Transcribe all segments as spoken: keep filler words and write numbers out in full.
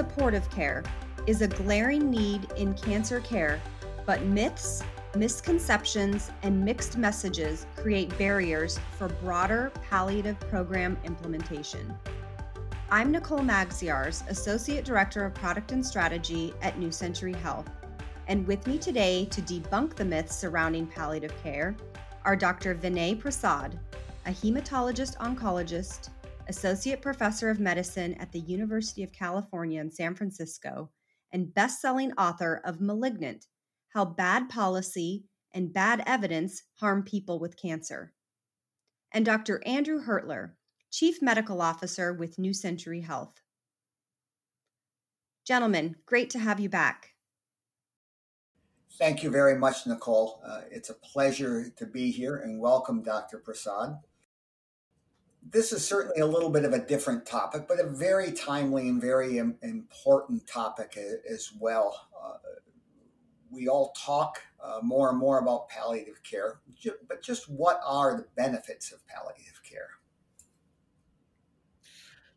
supportive care is a glaring need in cancer care, but myths, misconceptions, and mixed messages create barriers for broader palliative program implementation. I'm Nicole Magziars, Associate Director of Product and Strategy at New Century Health. And with me today to debunk the myths surrounding palliative care are Doctor Vinay Prasad, a hematologist-oncologist, Associate Professor of Medicine at the University of California in San Francisco, and best-selling author of Malignant: How Bad Policy and Bad Evidence Harm People with Cancer. And Doctor Andrew Hurtler, Chief Medical Officer with New Century Health. Gentlemen, great to have you back. Thank you very much, Nicole. Uh, it's a pleasure to be here, and welcome, Doctor Prasad. This is certainly a little bit of a different topic, but a very timely and very im- important topic as well. Uh, We all talk uh, more and more about palliative care, but just what are the benefits of palliative care?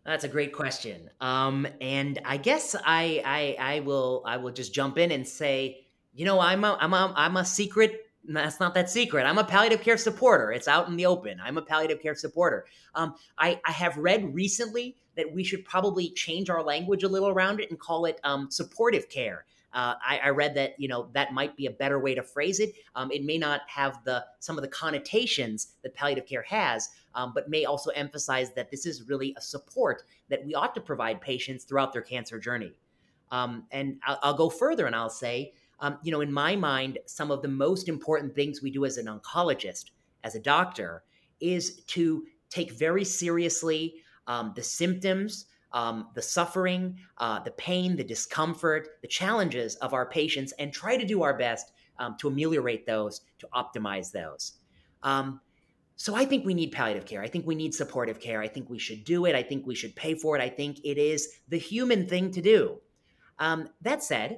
That's a great question, um, and I guess I, I I will I will just jump in and say, you know, I'm a, I'm a, I'm a secret. That's not that secret. I'm a palliative care supporter. It's out in the open. I'm a palliative care supporter. Um, I I have read recently that we should probably change our language a little around it and call it um, supportive care. Uh, I, I read that, you know, that might be a better way to phrase it. Um, it may not have the some of the connotations that palliative care has, um, but may also emphasize that this is really a support that we ought to provide patients throughout their cancer journey. Um, and I'll, I'll go further and I'll say, um, you know, in my mind, some of the most important things we do as an oncologist, as a doctor, is to take very seriously um, the symptoms, Um, the suffering, uh, the pain, the discomfort, the challenges of our patients, and try to do our best um, to ameliorate those, to optimize those. Um, so I think we need palliative care. I think we need supportive care. I think we should do it. I think we should pay for it. I think it is the human thing to do. Um, that said,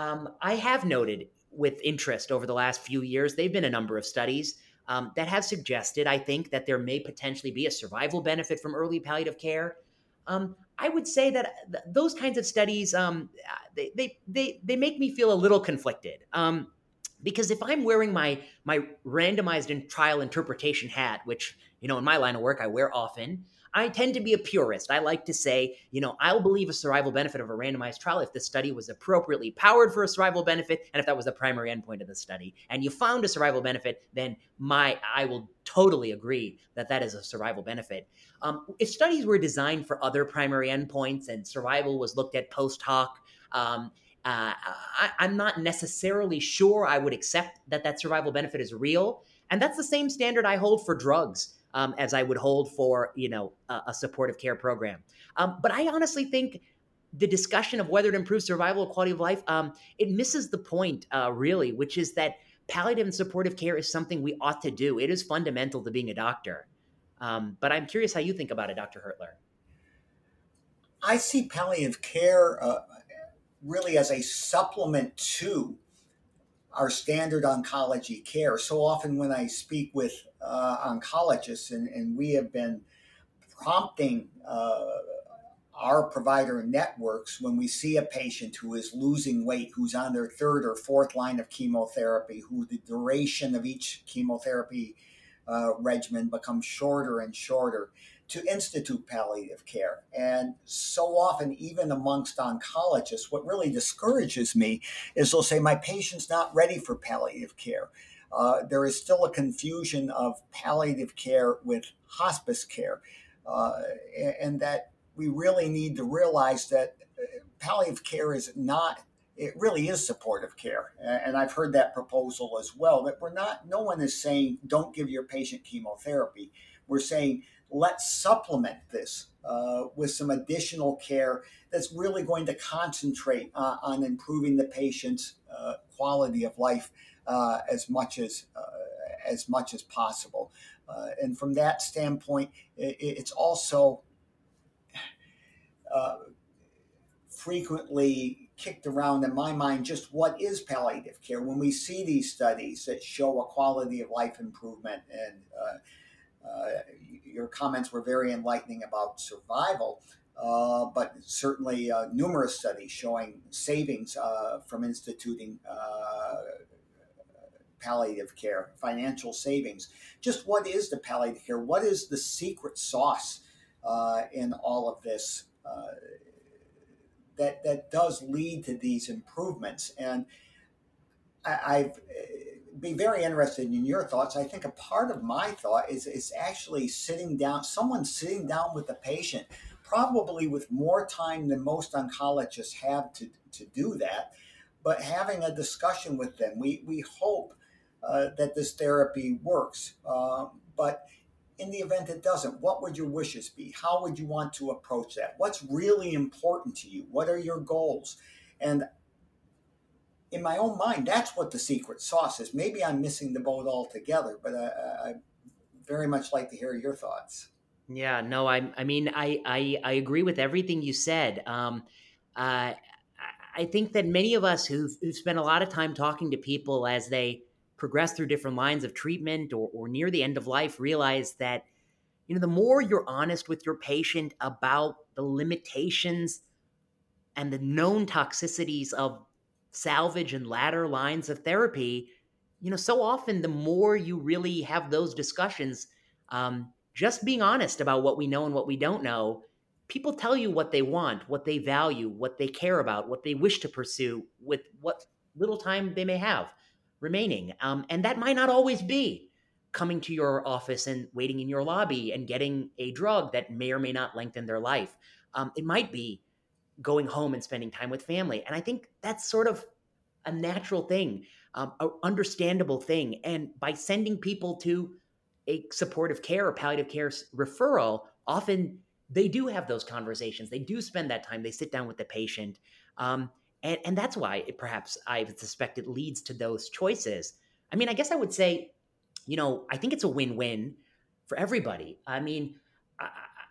um, I have noted with interest over the last few years, there have been a number of studies um, that have suggested, I think, that there may potentially be a survival benefit from early palliative care. Um, I would say that th- those kinds of studies, um, they, they they they make me feel a little conflicted, um, because if I'm wearing my my randomized and trial interpretation hat, which, you know, in my line of work I wear often, I tend to be a purist. I like to say, you know, I'll believe a survival benefit of a randomized trial if the study was appropriately powered for a survival benefit, and if that was the primary endpoint of the study, and you found a survival benefit, then my I will totally agree that that is a survival benefit. Um, if studies were designed for other primary endpoints and survival was looked at post hoc, um, uh, I, I'm not necessarily sure I would accept that that survival benefit is real, and that's the same standard I hold for drugs. Um, as I would hold for, you know, a, a supportive care program. Um, but I honestly think the discussion of whether it improves survival or quality of life, um, it misses the point, uh, really, which is that palliative and supportive care is something we ought to do. It is fundamental to being a doctor. Um, but I'm curious how you think about it, Doctor Hurtler. I see palliative care uh, really as a supplement to our standard oncology care. So often when I speak with uh, oncologists, and, and we have been prompting uh, our provider networks, when we see a patient who is losing weight, who's on their third or fourth line of chemotherapy, who the duration of each chemotherapy uh, regimen becomes shorter and shorter, to institute palliative care. And so often, even amongst oncologists, what really discourages me is they'll say, my patient's not ready for palliative care. Uh, there is still a confusion of palliative care with hospice care, uh, and that we really need to realize that palliative care is not, it really is supportive care. And I've heard that proposal as well, that we're not, no one is saying, don't give your patient chemotherapy. We're saying, let's supplement this uh, with some additional care that's really going to concentrate uh, on improving the patient's uh, quality of life uh, as much as uh, as much as possible. Uh, and from that standpoint, it, it's also uh, frequently kicked around in my mind, just what is palliative care? When we see these studies that show a quality of life improvement and uh, Uh, your comments were very enlightening about survival. uh, but certainly uh, numerous studies showing savings uh, from instituting uh, palliative care, financial savings. Just what is the palliative care? What is the secret sauce uh, in all of this uh, that that does lead to these improvements? And I, I've be very interested in your thoughts. I think a part of my thought is is actually sitting down, someone sitting down with the patient, probably with more time than most oncologists have to to do that, but having a discussion with them. We we hope uh, that this therapy works, uh, but in the event it doesn't, what would your wishes be? How would you want to approach that? What's really important to you? What are your goals? And in my own mind, that's what the secret sauce is. Maybe I'm missing the boat altogether, but I, I very much like to hear your thoughts. Yeah, no, I, I mean, I, I, I agree with everything you said. Um, uh, I think that many of us who've, who've spent a lot of time talking to people as they progress through different lines of treatment or, or near the end of life realize that, you know, the more you're honest with your patient about the limitations and the known toxicities of salvage and latter lines of therapy, you know, so often the more you really have those discussions, um, just being honest about what we know and what we don't know, people tell you what they want, what they value, what they care about, what they wish to pursue with what little time they may have remaining. Um, and that might not always be coming to your office and waiting in your lobby and getting a drug that may or may not lengthen their life. Um, it might be going home and spending time with family. And I think that's sort of a natural thing, um, an understandable thing. And by sending people to a supportive care or palliative care referral, often they do have those conversations. They do spend that time. They sit down with the patient. Um, and, and that's why it perhaps I suspect it leads to those choices. I mean, I guess I would say, you know, I think it's a win-win for everybody. I mean, I,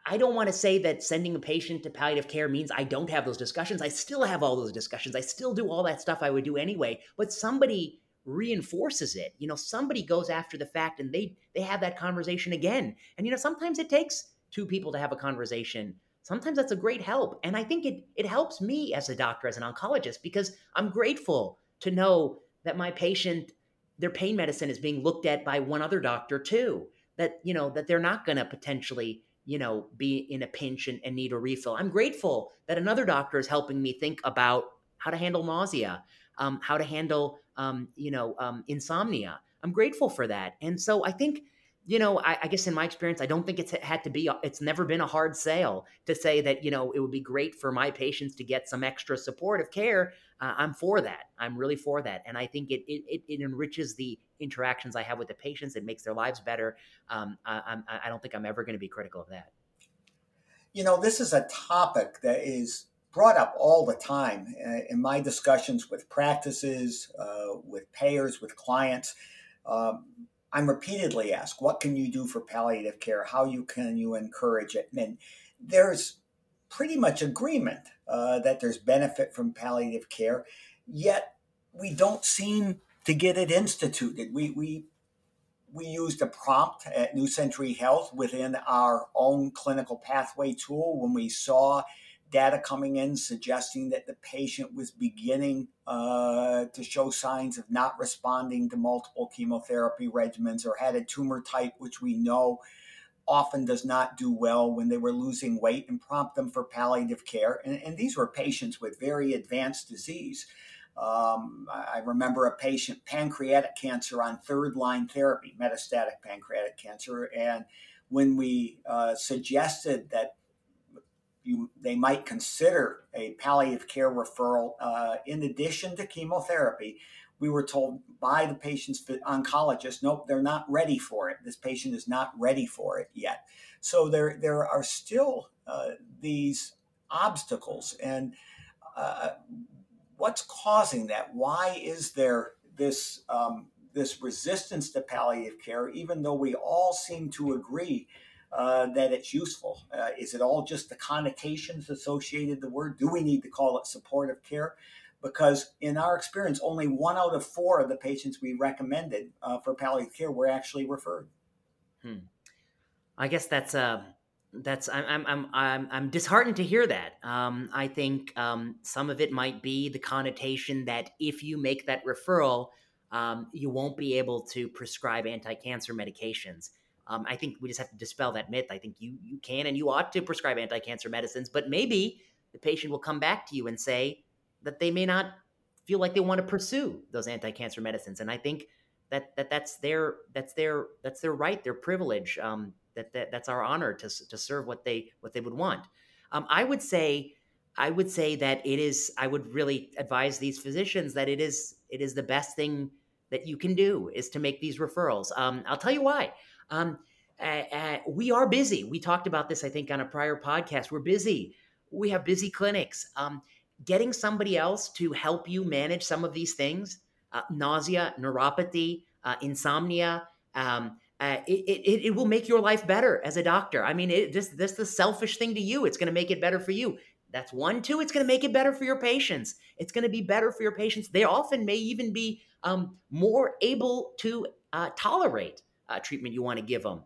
I don't want to say that sending a patient to palliative care means I don't have those discussions. I still have all those discussions. I still do all that stuff I would do anyway, but somebody reinforces it. You know, somebody goes after the fact and they, they have that conversation again. And, you know, sometimes it takes two people to have a conversation. Sometimes that's a great help. And I think it, it helps me as a doctor, as an oncologist, because I'm grateful to know that my patient, their pain medicine is being looked at by one other doctor too, that, you know, that they're not going to potentially, you know, be in a pinch and, and need a refill. I'm grateful that another doctor is helping me think about how to handle nausea, um, how to handle, um, you know, um, insomnia. I'm grateful for that. And so I think, you know, I, I guess in my experience, I don't think it's had to be, it's never been a hard sale to say that, you know, it would be great for my patients to get some extra supportive care. Uh, I'm for that. I'm really for that. And I think it, it, it enriches the interactions I have with the patients. It makes their lives better. Um, I, I'm, I don't think I'm ever going to be critical of that. You know, this is a topic that is brought up all the time in my discussions with practices, uh, with payers, with clients. Um, I'm repeatedly asked, what can you do for palliative care? How you can you encourage it? And there's pretty much agreement uh, that there's benefit from palliative care, yet we don't seem to get it instituted. We we we used a prompt at New Century Health within our own clinical pathway tool when we saw data coming in suggesting that the patient was beginning uh, to show signs of not responding to multiple chemotherapy regimens or had a tumor type, which we know often does not do well, when they were losing weight, and prompt them for palliative care. And, and these were patients with very advanced disease. Um, I remember a patient, pancreatic cancer on third line therapy, metastatic pancreatic cancer. And when we uh, suggested that You, they might consider a palliative care referral uh, in addition to chemotherapy, we were told by the patient's oncologist, nope, they're not ready for it. This patient is not ready for it yet. So there, there are still uh, these obstacles. And uh, what's causing that? Why is there this, um, this resistance to palliative care, even though we all seem to agree Uh, that it's useful? Uh, is it all just the connotations associated with the word? Do we need to call it supportive care? Because in our experience, only one out of four of the patients we recommended uh, for palliative care were actually referred. Hmm. I guess that's a That's I'm I'm I'm I'm disheartened to hear that. Um, I think um, some of it might be the connotation that if you make that referral, um, you won't be able to prescribe anti-cancer medications. Um, I think we just have to dispel that myth. I think you you can and you ought to prescribe anti-cancer medicines, but maybe the patient will come back to you and say that they may not feel like they want to pursue those anti-cancer medicines, and I think that that that's their that's their that's their right, their privilege. Um, That, that that's our honor to to serve what they what they would want. Um, I would say I would say that it is. I would really advise these physicians that it is it is the best thing that you can do is to make these referrals. Um, I'll tell you why. Um, uh, uh, we are busy. We talked about this, I think, on a prior podcast. We're busy. We have busy clinics. Um, getting somebody else to help you manage some of these things: uh, nausea, neuropathy, uh, insomnia. Um, Uh, it, it it will make your life better as a doctor. I mean, it, this this the selfish thing to you. It's going to make it better for you. That's one. Two, it's going to make it better for your patients. It's going to be better for your patients. They often may even be um, more able to uh, tolerate uh, treatment you want to give them.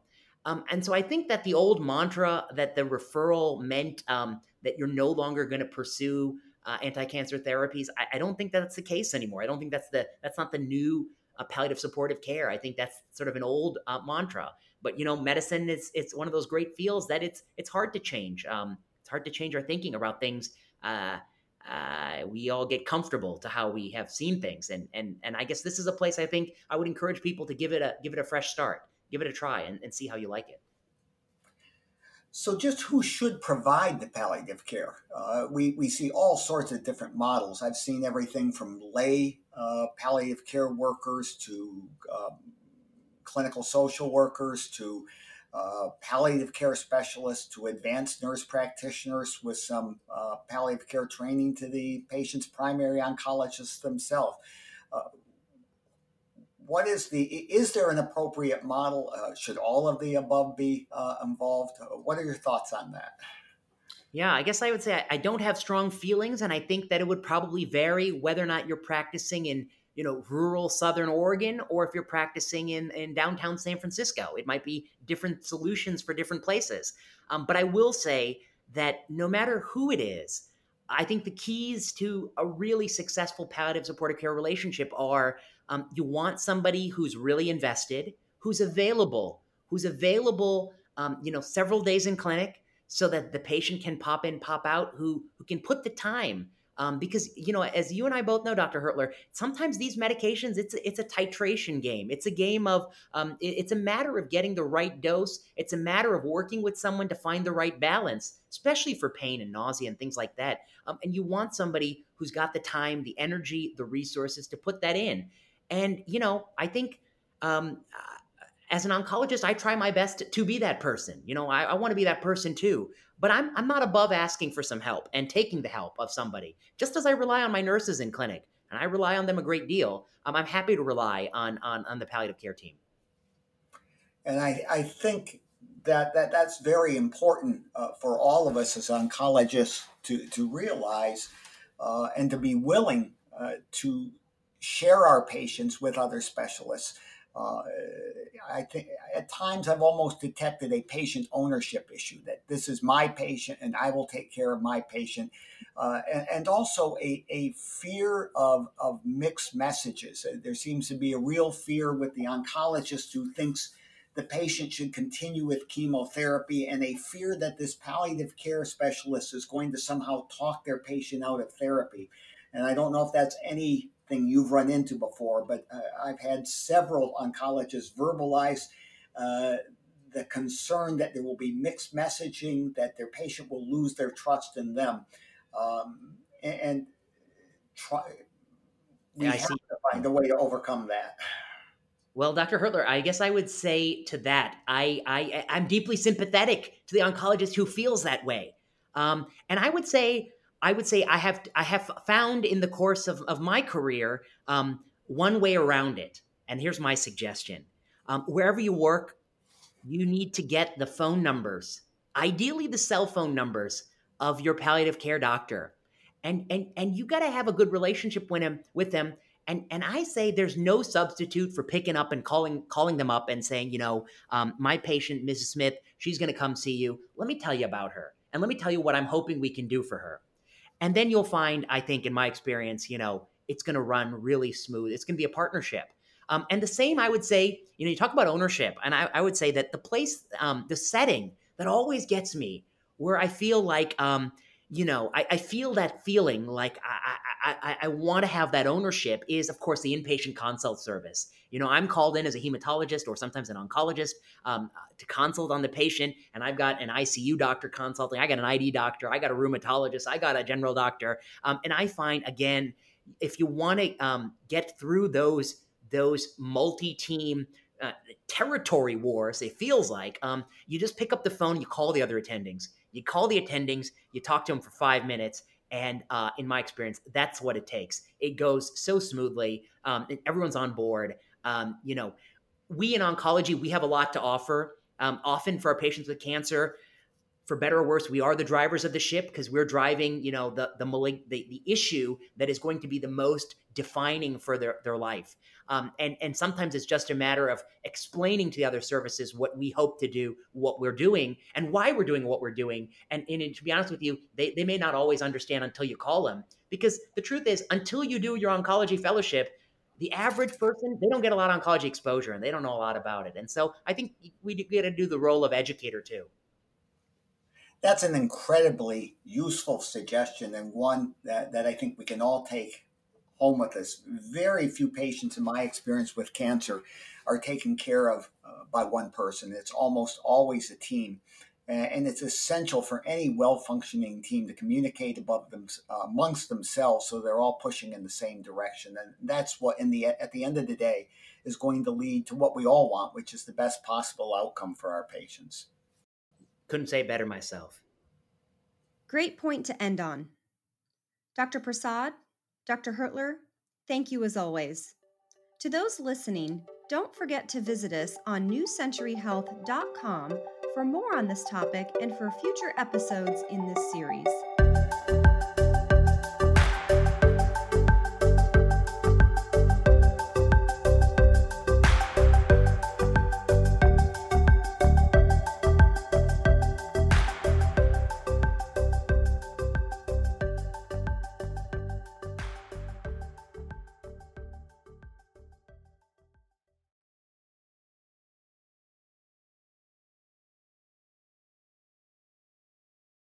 Um, and so I think that the old mantra that the referral meant um, that you're no longer going to pursue uh, anti-cancer therapies, I, I don't think that's the case anymore. I don't think that's the that's not the new Uh, palliative supportive care. I think that's sort of an old uh, mantra, but you know, medicine is, it's one of those great fields that it's, it's hard to change. Um, it's hard to change our thinking about things. Uh, uh, we all get comfortable to how we have seen things. And, and, and I guess this is a place I think I would encourage people to give it a, give it a fresh start, give it a try and, and see how you like it. So just who should provide the palliative care? Uh, we, we see all sorts of different models. I've seen everything from lay uh, palliative care workers to um, clinical social workers to uh, palliative care specialists to advanced nurse practitioners with some uh, palliative care training to the patient's primary oncologists themselves. Uh, What is the, is there an appropriate model? Uh, should all of the above be uh, involved? What are your thoughts on that? Yeah, I guess I would say I, I don't have strong feelings. And I think that it would probably vary whether or not you're practicing in, you know, rural Southern Oregon, or if you're practicing in, in downtown San Francisco. It might be different solutions for different places. Um, but I will say that no matter who it is, I think the keys to a really successful palliative supportive care relationship are Um, you want somebody who's really invested, who's available, who's available, um, you know, several days in clinic so that the patient can pop in, pop out, who who can put the time. Um, because, you know, as you and I both know, Doctor Hurtler, sometimes these medications, it's, it's a titration game. It's a game of, um, it, it's a matter of getting the right dose. It's a matter of working with someone to find the right balance, especially for pain and nausea and things like that. Um, and you want somebody who's got the time, the energy, the resources to put that in. And, you know, I think um, as an oncologist, I try my best to, to be that person. You know, I, I want to be that person too, but I'm I'm not above asking for some help and taking the help of somebody. Just as I rely on my nurses in clinic, and I rely on them a great deal, um, I'm happy to rely on, on on the palliative care team. And I, I think that, that that's very important uh, for all of us as oncologists to, to realize uh, and to be willing uh, to share our patients with other specialists. Uh, I think at times I've almost detected a patient ownership issue, that this is my patient and I will take care of my patient. Uh, and, and also a, a fear of, of mixed messages. There seems to be a real fear with the oncologist who thinks the patient should continue with chemotherapy, and a fear that this palliative care specialist is going to somehow talk their patient out of therapy. And I don't know if that's any thing you've run into before, but uh, I've had several oncologists verbalize uh, the concern that there will be mixed messaging, that their patient will lose their trust in them. Um, and, and try, we yeah, have see. to find a way to overcome that. Well, Doctor Hurtler, I guess I would say to that, I, I, I'm deeply sympathetic to the oncologist who feels that way. Um, and I would say, I would say I have I have found in the course of, of my career um, one way around it. And here's my suggestion. Um, wherever you work, you need to get the phone numbers, ideally the cell phone numbers of your palliative care doctor. And and and you got to have a good relationship with them, with them And and I say there's no substitute for picking up and calling calling them up and saying, you know, um, my patient, Missus Smith, she's going to come see you. Let me tell you about her. And let me tell you what I'm hoping we can do for her. And then you'll find, I think, in my experience, you know, it's going to run really smooth. It's going to be a partnership. Um, and the same, I would say, you know, you talk about ownership. And I, I would say that the place, um, the setting that always gets me where I feel like, um, you know, I, I feel that feeling like I, I, I, I want to have that ownership is, of course, the inpatient consult service. You know, I'm called in as a hematologist or sometimes an oncologist um, to consult on the patient. And I've got an I C U doctor consulting. I got an I D doctor. I got a rheumatologist. I got a general doctor. Um, and I find, again, if you want to um, get through those those multi-team uh, territory wars, it feels like, um, you just pick up the phone, you call the other attendings. You call the attendings, you talk to them for five minutes, and uh, in my experience, that's what it takes. It goes so smoothly, um, and everyone's on board. Um, you know, we in oncology, we have a lot to offer. Um, often for our patients with cancer, for better or worse, we are the drivers of the ship because we're driving, you know, the the, malign- the the issue that is going to be the most defining for their, their life. Um, and, and sometimes it's just a matter of explaining to the other services what we hope to do, what we're doing, and why we're doing what we're doing. And, and to be honest with you, they, they may not always understand until you call them. Because the truth is, until you do your oncology fellowship, the average person, they don't get a lot of oncology exposure and they don't know a lot about it. And so I think we got to do the role of educator too. That's an incredibly useful suggestion and one that, that I think we can all take home with us. Very few patients in my experience with cancer are taken care of uh, by one person. It's almost always a team. And it's essential for any well-functioning team to communicate above them, uh, amongst themselves so they're all pushing in the same direction. And that's what, in the at the end of the day, is going to lead to what we all want, which is the best possible outcome for our patients. Couldn't say better myself. Great point to end on. Doctor Prasad, Doctor Hurtler, thank you as always. To those listening, don't forget to visit us on new century health dot com for more on this topic and for future episodes in this series.